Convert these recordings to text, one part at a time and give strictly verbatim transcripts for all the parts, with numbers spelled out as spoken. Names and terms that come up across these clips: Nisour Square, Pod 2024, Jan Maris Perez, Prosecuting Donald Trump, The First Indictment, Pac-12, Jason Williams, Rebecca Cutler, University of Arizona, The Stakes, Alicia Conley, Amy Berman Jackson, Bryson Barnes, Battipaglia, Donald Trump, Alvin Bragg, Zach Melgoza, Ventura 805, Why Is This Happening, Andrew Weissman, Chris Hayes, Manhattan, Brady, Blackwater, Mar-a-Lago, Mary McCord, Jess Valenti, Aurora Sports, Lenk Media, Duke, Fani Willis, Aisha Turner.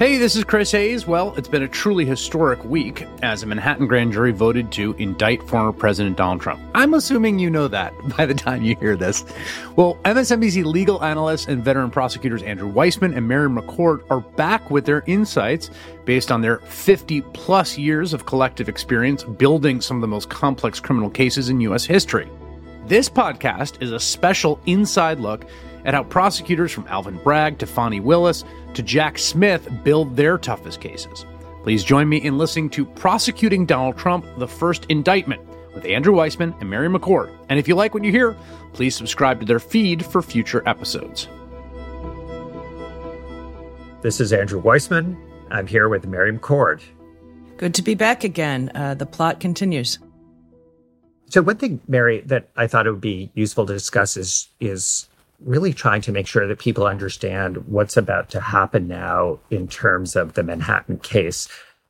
Hey, this is Chris Hayes. Well, it's been a truly historic week as a Manhattan grand jury voted to indict former President Donald Trump. I'm assuming you know that by the time you hear this. Well, M S N B C legal analysts and veteran prosecutors Andrew Weissman and Mary McCord are back with their insights based on their fifty plus years of collective experience building some of the most complex criminal cases in U S history. This podcast is a special inside look at how prosecutors from Alvin Bragg to Fani Willis to Jack Smith build their toughest cases. Please join me in listening to Prosecuting Donald Trump, The First Indictment with Andrew Weissman and Mary McCord. And if you like what you hear, please subscribe to their feed for future episodes. This is Andrew Weissman. I'm here with Mary McCord. Good to be back again. Uh, the plot continues. So one thing, Mary, that I thought it would be useful to discuss is is... really trying to make sure that people understand what's about to happen now in terms of the Manhattan case.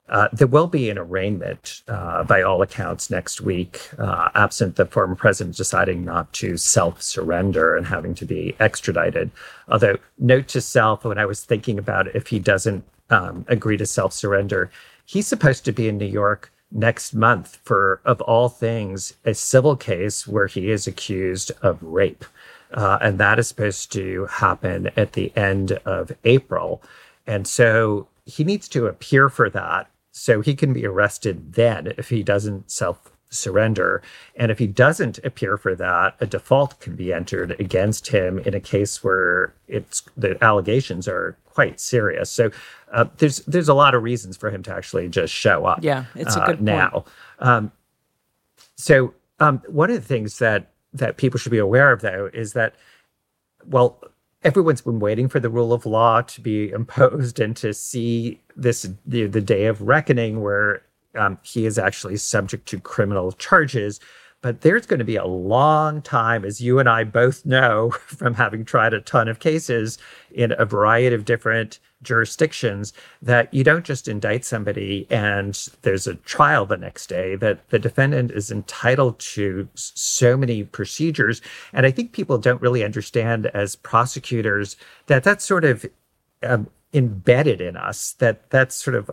Uh, there will be an arraignment, uh, by all accounts, next week, uh, absent the former president deciding not to self-surrender and having to be extradited. Although, note to self, when I was thinking about it, if he doesn't um, agree to self-surrender, he's supposed to be in New York next month for, of all things, a civil case where he is accused of rape. Uh, and that is supposed to happen at the end of April. And so he needs to appear for that so he can be arrested then if he doesn't self-surrender. And if he doesn't appear for that, a default can be entered against him in a case where it's the allegations are quite serious. So uh, there's there's a lot of reasons for him to actually just show up. Yeah, it's a good uh, point. Now. Um, so um, one of the things that that people should be aware of, though, is that, well, everyone's been waiting for the rule of law to be imposed and to see this the, the day of reckoning where um, he is actually subject to criminal charges. But there's going to be a long time, as you and I both know from having tried a ton of cases in a variety of different jurisdictions, that you don't just indict somebody and there's a trial the next day, that the defendant is entitled to so many procedures. And I think people don't really understand as prosecutors that that's sort of um, embedded in us, that that's sort of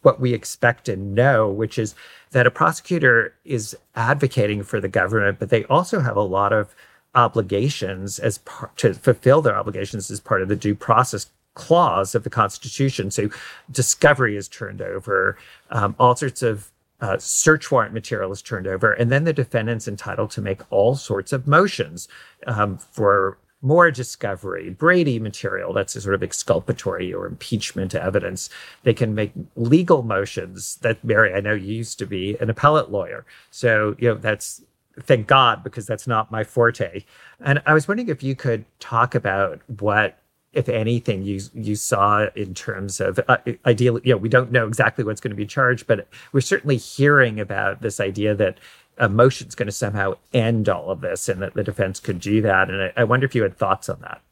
what we expect and know, which is that a prosecutor is advocating for the government, but they also have a lot of obligations as par- to fulfill their obligations as part of the due process clause of the Constitution. So discovery is turned over, um, all sorts of uh, search warrant material is turned over, and then the defendant's entitled to make all sorts of motions um, for more discovery, Brady material, that's a sort of exculpatory or impeachment evidence. They can make legal motions that, Mary, I know you used to be an appellate lawyer. So, you know, that's, thank God, because that's not my forte. And I was wondering if you could talk about what, if anything, you you saw in terms of, uh, ideally, you know, we don't know exactly what's going to be charged, but we're certainly hearing about this idea that a motion's going to somehow end all of this and that the defense could do that. And I, I wonder if you had thoughts on that.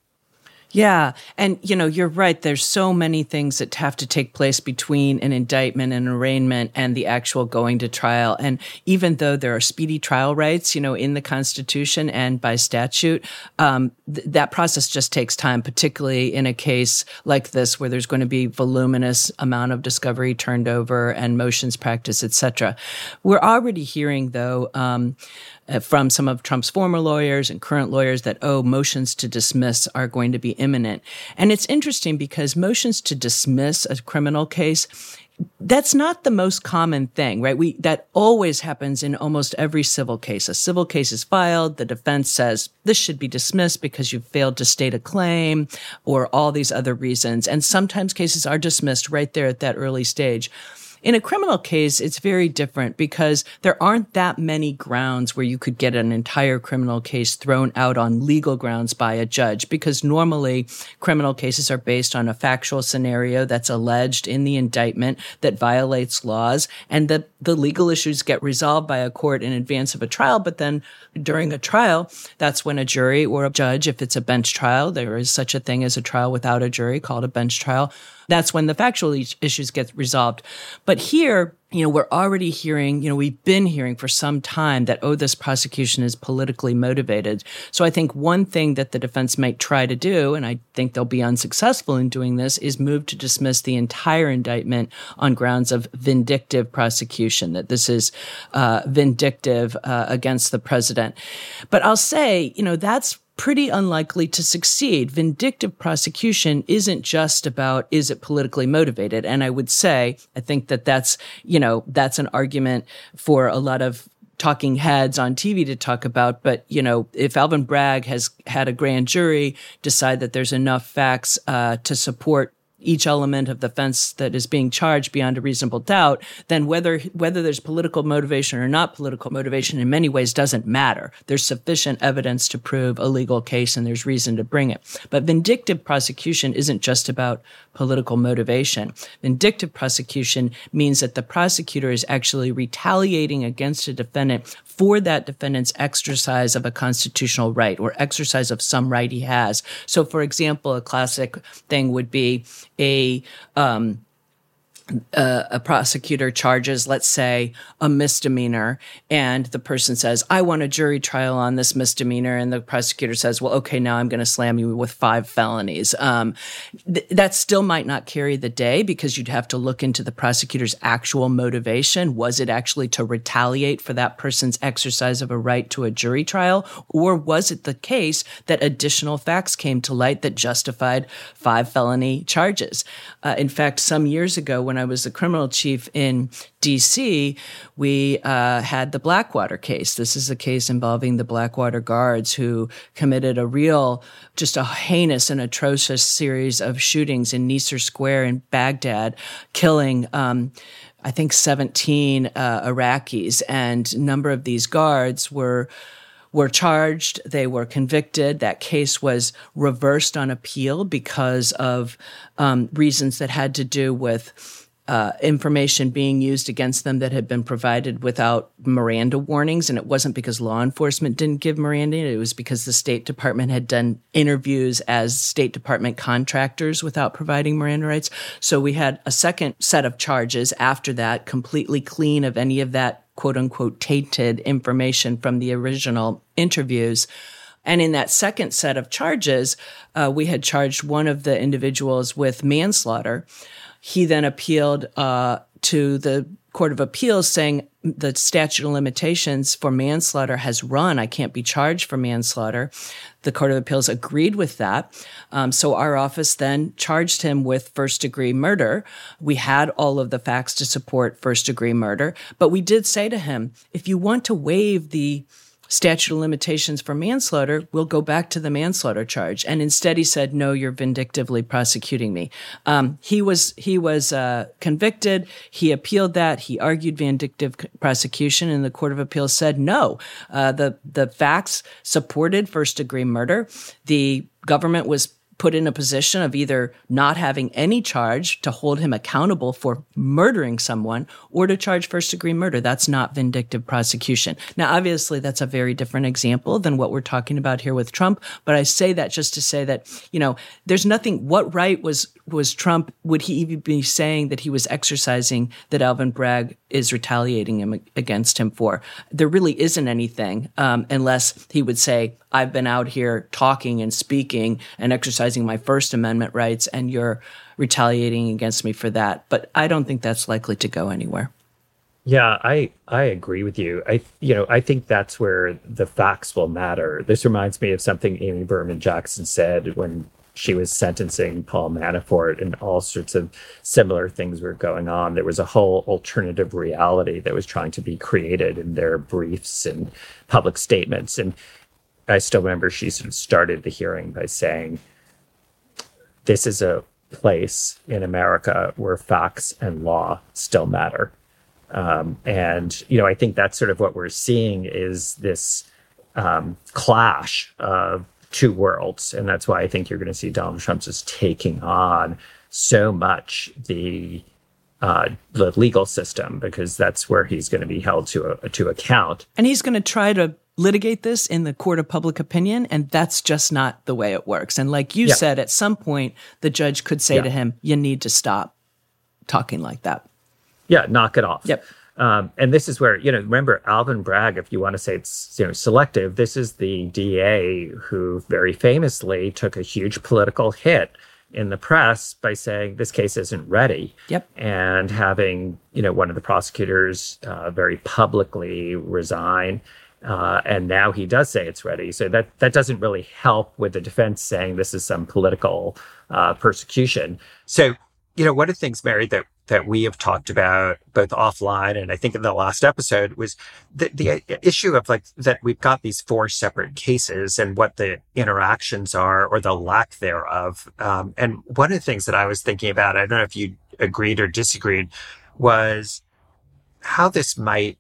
Yeah. And, you know, you're right. There's so many things that have to take place between an indictment and arraignment and the actual going to trial. And even though there are speedy trial rights, you know, in the Constitution and by statute, um, th- that process just takes time, particularly in a case like this where there's going to be voluminous amount of discovery turned over and motions practice, et cetera. We're already hearing, though, um, from some of Trump's former lawyers and current lawyers that, oh, motions to dismiss are going to be imminent. And it's interesting because motions to dismiss a criminal case, that's not the most common thing, right? We that always happens in almost every civil case. A civil case is filed, the defense says, this should be dismissed because you failed to state a claim or all these other reasons. And sometimes cases are dismissed right there at that early stage. In a criminal case, it's very different because there aren't that many grounds where you could get an entire criminal case thrown out on legal grounds by a judge, because normally criminal cases are based on a factual scenario that's alleged in the indictment that violates laws, and the, the legal issues get resolved by a court in advance of a trial. But then during a trial, that's when a jury or a judge, if it's a bench trial, there is such a thing as a trial without a jury called a bench trial, That's when the factual issues get resolved. But here, you know, we're already hearing, you know, we've been hearing for some time that, oh, this prosecution is politically motivated. So I think one thing that the defense might try to do, and I think they'll be unsuccessful in doing this, is move to dismiss the entire indictment on grounds of vindictive prosecution, that this is uh, vindictive uh, against the president. But I'll say, you know, that's pretty unlikely to succeed. Vindictive prosecution isn't just about, is it politically motivated? And I would say, I think that that's, you know, that's an argument for a lot of talking heads on T V to talk about. But, you know, if Alvin Bragg has had a grand jury decide that there's enough facts uh, to support each element of the offense that is being charged beyond a reasonable doubt, then whether whether there's political motivation or not political motivation in many ways doesn't matter. There's sufficient evidence to prove a legal case and there's reason to bring it. But vindictive prosecution isn't just about political motivation. Vindictive prosecution means that the prosecutor is actually retaliating against a defendant for that defendant's exercise of a constitutional right or exercise of some right he has. So, for example, a classic thing would be A, um, a a prosecutor charges, let's say, a misdemeanor, and the person says, I want a jury trial on this misdemeanor, and the prosecutor says, well, okay, now I'm going to slam you with five felonies. Um, th- that still might not carry the day because you'd have to look into the prosecutor's actual motivation. Was it actually to retaliate for that person's exercise of a right to a jury trial, or was it the case that additional facts came to light that justified five felony charges? Uh, in fact, some years ago, when I was the criminal chief in D C, we uh, had the Blackwater case. This is a case involving the Blackwater guards who committed a real, just a heinous and atrocious series of shootings in Nisour Square in Baghdad, killing um, I think seventeen uh, Iraqis, and a number of these guards were were charged. They were convicted. That case was reversed on appeal because of um, reasons that had to do with Uh, information being used against them that had been provided without Miranda warnings. And it wasn't because law enforcement didn't give Miranda. It was because the State Department had done interviews as State Department contractors without providing Miranda rights. So we had a second set of charges after that, completely clean of any of that quote unquote tainted information from the original interviews. And in that second set of charges, uh, we had charged one of the individuals with manslaughter. He then appealed uh, to the Court of Appeals saying the statute of limitations for manslaughter has run. I can't be charged for manslaughter. The Court of Appeals agreed with that. Um, so our office then charged him with first-degree murder. We had all of the facts to support first-degree murder. But we did say to him, if you want to waive the statute of limitations for manslaughter, we'll go back to the manslaughter charge. And instead he said, no, you're vindictively prosecuting me. Um, he was he was uh, convicted. He appealed that. He argued vindictive prosecution, and the Court of Appeals said, no, uh, the, the facts supported first-degree murder. The government was put in a position of either not having any charge to hold him accountable for murdering someone or to charge first-degree murder. That's not vindictive prosecution. Now, obviously, that's a very different example than what we're talking about here with Trump, but I say that just to say that, you know, there's nothing, what right was was Trump, would he even be saying that he was exercising that Alvin Bragg is retaliating him against him for? There really isn't anything um, unless he would say, I've been out here talking and speaking and exercising my First Amendment rights, and you're retaliating against me for that. But I don't think that's likely to go anywhere. Yeah, I I agree with you. I you know I think that's where the facts will matter. This reminds me of something Amy Berman Jackson said when she was sentencing Paul Manafort, and all sorts of similar things were going on. There was a whole alternative reality that was trying to be created in their briefs and public statements. And I still remember she sort of started the hearing by saying, this is a place in America where facts and law still matter. Um, and, you know, I think that's sort of what we're seeing is this um, clash of two worlds. And that's why I think you're going to see Donald Trump just taking on so much the Uh, the legal system, because that's where he's going to be held to a, to account. And he's going to try to litigate this in the court of public opinion, and that's just not the way it works. And like you yeah. said, at some point, the judge could say yeah. to him, you need to stop talking like that. Yeah, knock it off. Yep. Um, and this is where, you know, remember Alvin Bragg, if you want to say it's, you know, selective, this is the D A who very famously took a huge political hit in the press by saying this case isn't ready. Yep. And having, you know, one of the prosecutors uh, very publicly resign. Uh, and now he does say it's ready. So that, that doesn't really help with the defense saying this is some political uh, persecution. So, you know, one of the things, Mary, that that we have talked about both offline and I think in the last episode was the, the issue of like that we've got these four separate cases and what the interactions are or the lack thereof. Um, and one of the things that I was thinking about, I don't know if you agreed or disagreed, was how this might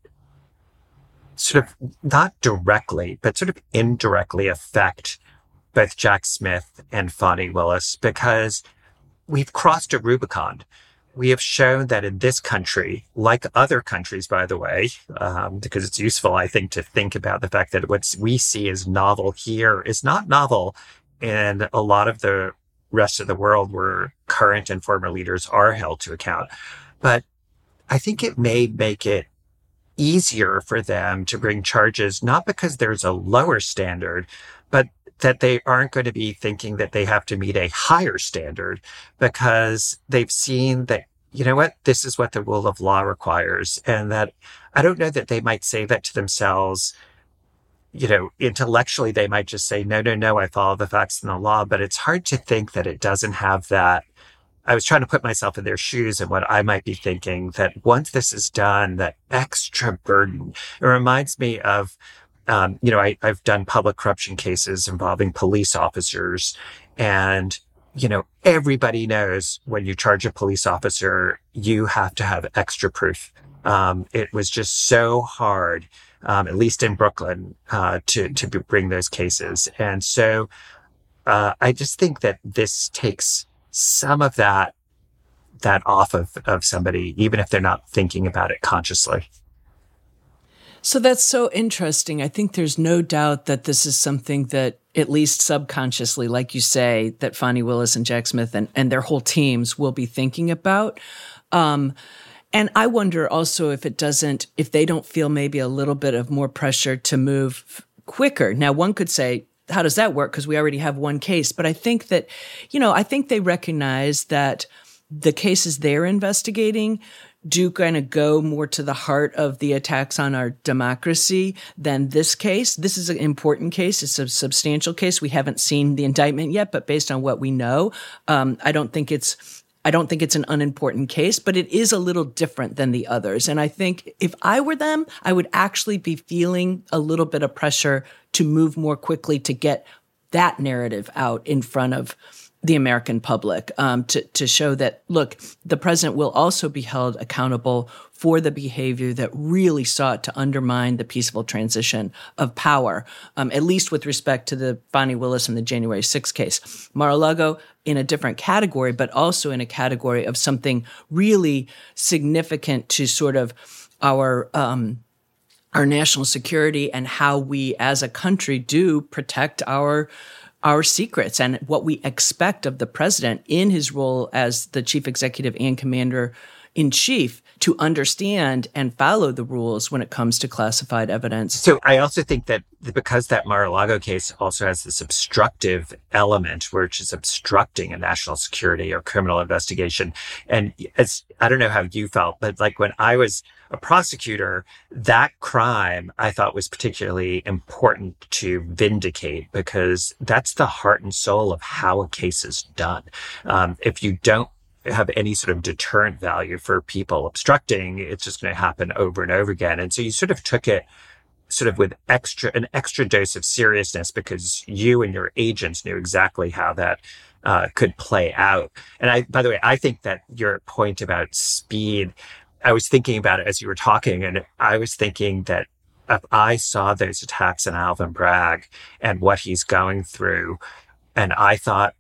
sort of not directly, but sort of indirectly affect both Jack Smith and Fani Willis, because we've crossed a Rubicon. We have shown that in this country, like other countries, by the way, um, because it's useful, I think, to think about the fact that what we see as novel here is not novel in a lot of the rest of the world where current and former leaders are held to account. But I think it may make it easier for them to bring charges, not because there's a lower standard, but that they aren't going to be thinking that they have to meet a higher standard because they've seen that, you know what, this is what the rule of law requires. And that I don't know that they might say that to themselves, you know, intellectually, they might just say, no, no, no, I follow the facts and the law. But it's hard to think that it doesn't have that. I was trying to put myself in their shoes and what I might be thinking that once this is done, that extra burden. It reminds me of Um, you know, I, I've done public corruption cases involving police officers, and, you know, everybody knows when you charge a police officer, you have to have extra proof. Um, it was just so hard, um, at least in Brooklyn, uh, to, to bring those cases. And so, uh, I just think that this takes some of that, that off of, of somebody, even if they're not thinking about it consciously. So that's so interesting. I think there's no doubt that this is something that, at least subconsciously, like you say, that Fani Willis and Jack Smith and, and their whole teams will be thinking about. Um, and I wonder also if it doesn't, if they don't feel maybe a little bit of more pressure to move quicker. Now, one could say, how does that work? Because we already have one case. But I think that, you know, I think they recognize that the cases they're investigating do kind of go more to the heart of the attacks on our democracy than this case. This is an important case. It's a substantial case. We haven't seen the indictment yet, but based on what we know, um, I don't think it's I don't think it's an unimportant case, but it is a little different than the others. And I think if I were them, I would actually be feeling a little bit of pressure to move more quickly to get that narrative out in front of the American public, um, to, to show that, look, the president will also be held accountable for the behavior that really sought to undermine the peaceful transition of power, um, at least with respect to the Fani Willis and the January sixth case. Mar-a-Lago in a different category, but also in a category of something really significant to sort of our um, our national security and how we as a country do protect our our secrets and what we expect of the president in his role as the chief executive and commander-in-chief to understand and follow the rules when it comes to classified evidence. So I also think that because that Mar-a-Lago case also has this obstructive element, which is obstructing a national security or criminal investigation. And as I don't know how you felt, but like when I was a prosecutor, that crime I thought was particularly important to vindicate because that's the heart and soul of how a case is done. Um, if you don't have any sort of deterrent value for people obstructing, it's just going to happen over and over again. And so you sort of took it sort of with extra, an extra dose of seriousness because you and your agents knew exactly how that uh, could play out. And I, by the way, I think that your point about speed, I was thinking about it as you were talking, and I was thinking that if I saw those attacks on Alvin Bragg and what he's going through, and I thought,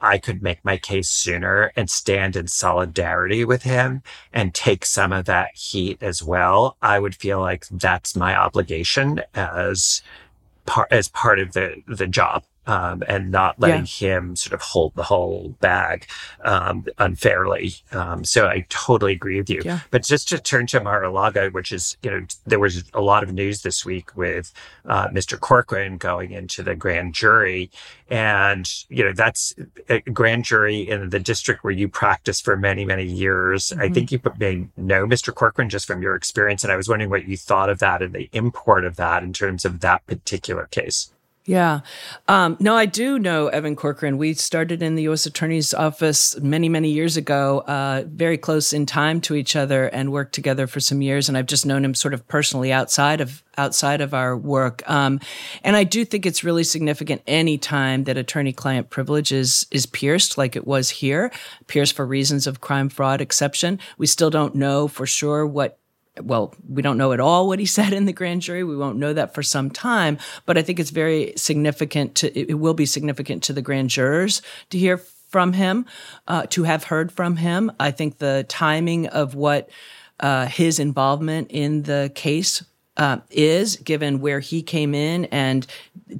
I could make my case sooner and stand in solidarity with him and take some of that heat as well, I would feel like that's my obligation as part, as part of the, the job. Um, and not letting yeah. him sort of hold the whole bag um, unfairly. Um, so I totally agree with you. Yeah. But just to turn to Mar-a-Lago, which is, you know, there was a lot of news this week with uh, Mister Corcoran going into the grand jury. And, you know, that's a grand jury in the district where you practiced for many, many years. Mm-hmm. I think you may know Mister Corcoran just from your experience. And I was wondering what you thought of that and the import of that in terms of that particular case. Yeah. Um, no, I do know Evan Corcoran. We started in the U S Attorney's Office many, many years ago, uh, very close in time to each other and worked together for some years. And I've just known him sort of personally outside of outside of our work. Um, and I do think it's really significant any time that attorney-client privilege is, is pierced, like it was here, pierced for reasons of crime, fraud, exception. We still don't know for sure what Well, we don't know at all what he said in the grand jury. We won't know that for some time, but I think it's very significant to, it will be significant to the grand jurors to hear from him, uh, to have heard from him. I think the timing of what uh, his involvement in the case uh, is, given where he came in and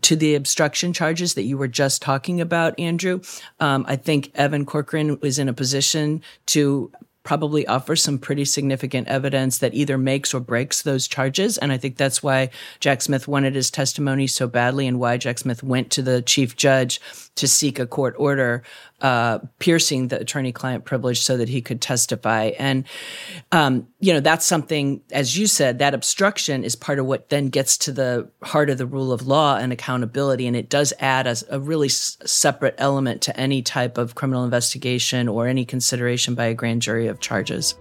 to the obstruction charges that you were just talking about, Andrew, um, I think Evan Corcoran was in a position to probably offer some pretty significant evidence that either makes or breaks those charges. And I think that's why Jack Smith wanted his testimony so badly and why Jack Smith went to the chief judge to seek a court order uh, piercing the attorney-client privilege so that he could testify. And, um, you know, that's something, as you said, that obstruction is part of what then gets to the heart of the rule of law and accountability. And it does add a, a really s- separate element to any type of criminal investigation or any consideration by a grand jury of charges.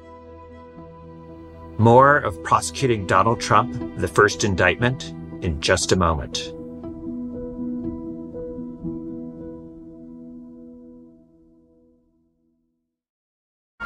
More of Prosecuting Donald Trump, The First Indictment, in just a moment.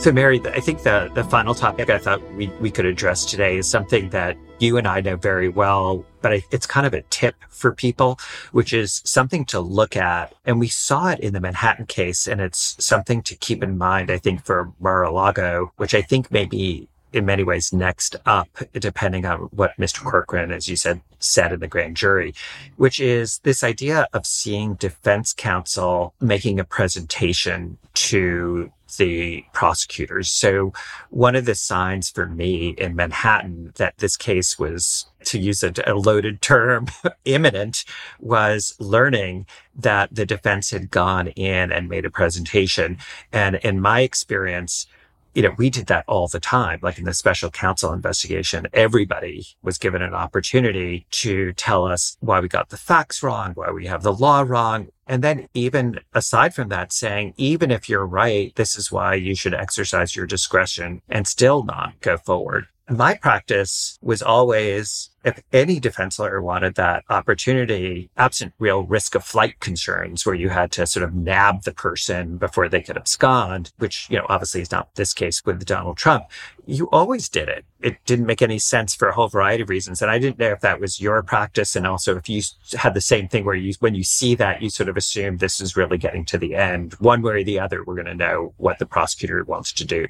So, Mary, I think the, the final topic I thought we, we could address today is something that you and I know very well, but it's kind of a tip for people, which is something to look at. And we saw it in the Manhattan case, and it's something to keep in mind, I think, for Mar-a-Lago, which I think may be in many ways next up, depending on what Mister Corcoran, as you said, said in the grand jury, which is this idea of seeing defense counsel making a presentation to the prosecutors. So one of the signs for me in Manhattan that this case was, to use a, a loaded term, imminent, was learning that the defense had gone in and made a presentation. And in my experience, you know, we did that all the time. Like in the special counsel investigation, everybody was given an opportunity to tell us why we got the facts wrong, why we have the law wrong. And then even aside from that, saying, even if you're right, this is why you should exercise your discretion and still not go forward. My practice was always, if any defense lawyer wanted that opportunity, absent real risk of flight concerns where you had to sort of nab the person before they could abscond, which, you know, obviously is not this case with Donald Trump, you always did it. It didn't make any sense for a whole variety of reasons. And I didn't know if that was your practice. And also if you had the same thing where you, when you see that, you sort of assume this is really getting to the end. One way or the other, we're going to know what the prosecutor wants to do.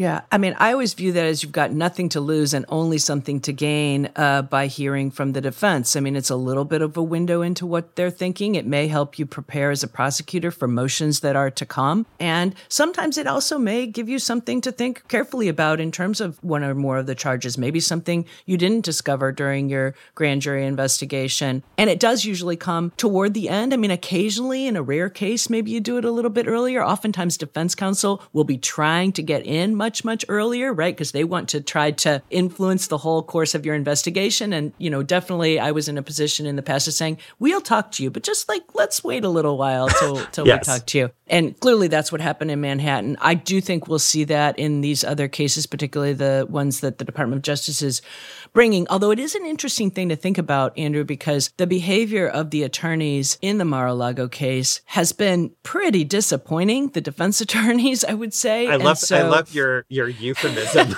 Yeah. I mean, I always view that as you've got nothing to lose and only something to gain uh, by hearing from the defense. I mean, it's a little bit of a window into what they're thinking. It may help you prepare as a prosecutor for motions that are to come. And sometimes it also may give you something to think carefully about in terms of one or more of the charges, maybe something you didn't discover during your grand jury investigation. And it does usually come toward the end. I mean, occasionally in a rare case, maybe you do it a little bit earlier. Oftentimes defense counsel will be trying to get in much Much, much earlier, right? Because they want to try to influence the whole course of your investigation. And, you know, definitely I was in a position in the past of saying, we'll talk to you, but just like, let's wait a little while till, till yes. we talk to you. And clearly that's what happened in Manhattan. I do think we'll see that in these other cases, particularly the ones that the Department of Justice is bringing. Although it is an interesting thing to think about, Andrew, because the behavior of the attorneys in the Mar-a-Lago case has been pretty disappointing. The defense attorneys, I would say. I love, so- I love your your euphemism.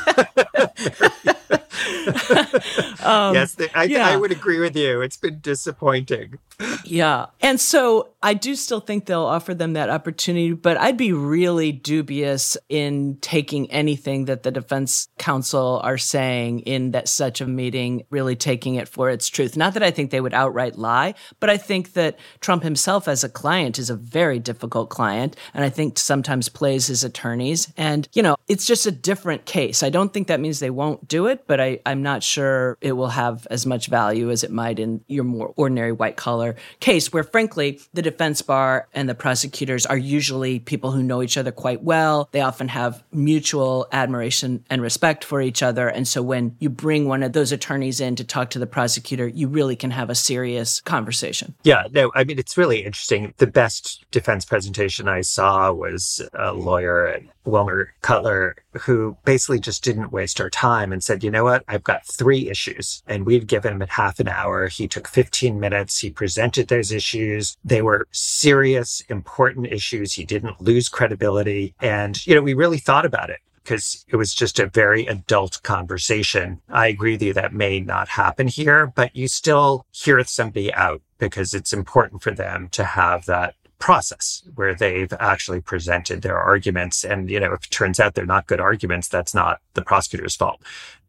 um, yes, the, I, yeah. I would agree with you. It's been disappointing. Yeah. And so I do still think they'll offer them that opportunity, but I'd be really dubious in taking anything that the defense counsel are saying in that such a meeting, really taking it for its truth. Not that I think they would outright lie, but I think that Trump himself as a client is a very difficult client, and I think sometimes plays his attorneys. And, you know, it's just a different case. I don't think that means they won't do it, but I, I'm not sure it will have as much value as it might in your more ordinary white-collar case, where, frankly, the defense bar and the prosecutors are usually people who know each other quite well. They often have mutual admiration and respect for each other. And so when you bring one of those attorneys in to talk to the prosecutor, you really can have a serious conversation. Yeah, no, I mean, it's really interesting. The best defense presentation I saw was a lawyer at Wilmer Cutler, who basically just didn't waste our time and said, you know what, I've got three issues. And we'd given him half an hour. He took fifteen minutes. He presented those issues. They were serious, important issues. He didn't lose credibility. And, you know, we really thought about it, because it was just a very adult conversation. I agree with you, that may not happen here, but you still hear somebody out because it's important for them to have that process where they've actually presented their arguments. And, you know, if it turns out they're not good arguments, that's not the prosecutor's fault.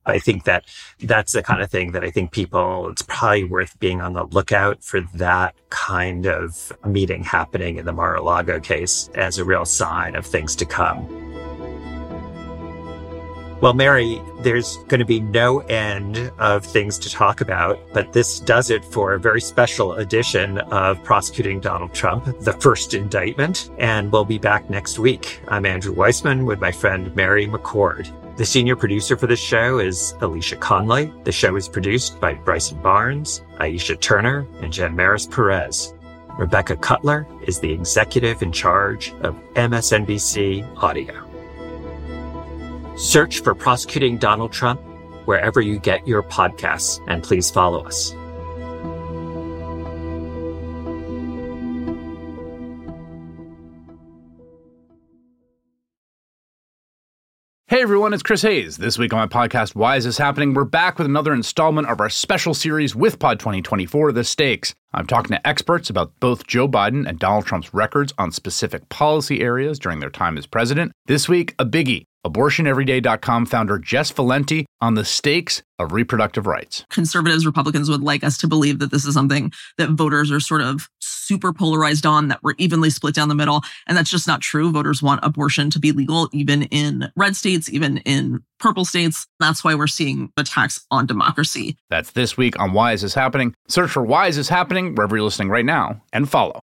I think that that's the kind of thing that I think people, it's probably worth being on the lookout for that kind of meeting happening in the Mar-a-Lago case as a real sign of things to come. Well, Mary, there's going to be no end of things to talk about, but this does it for a very special edition of Prosecuting Donald Trump, The First Indictment, and we'll be back next week. I'm Andrew Weissman with my friend Mary McCord. The senior producer for this show is Alicia Conley. The show is produced by Bryson Barnes, Aisha Turner, and Jan Maris Perez. Rebecca Cutler is the executive in charge of M S N B C Audio. Search for Prosecuting Donald Trump wherever you get your podcasts, and please follow us. Hey everyone, it's Chris Hayes. This week on my podcast, Why Is This Happening? We're back with another installment of our special series with Pod twenty twenty-four, The Stakes. I'm talking to experts about both Joe Biden and Donald Trump's records on specific policy areas during their time as president. This week, a biggie. Abortion Everyday dot com founder Jess Valenti on the stakes of reproductive rights. Conservatives, Republicans would like us to believe that this is something that voters are sort of super polarized on, that we're evenly split down the middle. And that's just not true. Voters want abortion to be legal, even in red states, even in purple states. That's why we're seeing attacks on democracy. That's this week on Why Is This Happening? Search for Why Is This Happening wherever you're listening right now and follow.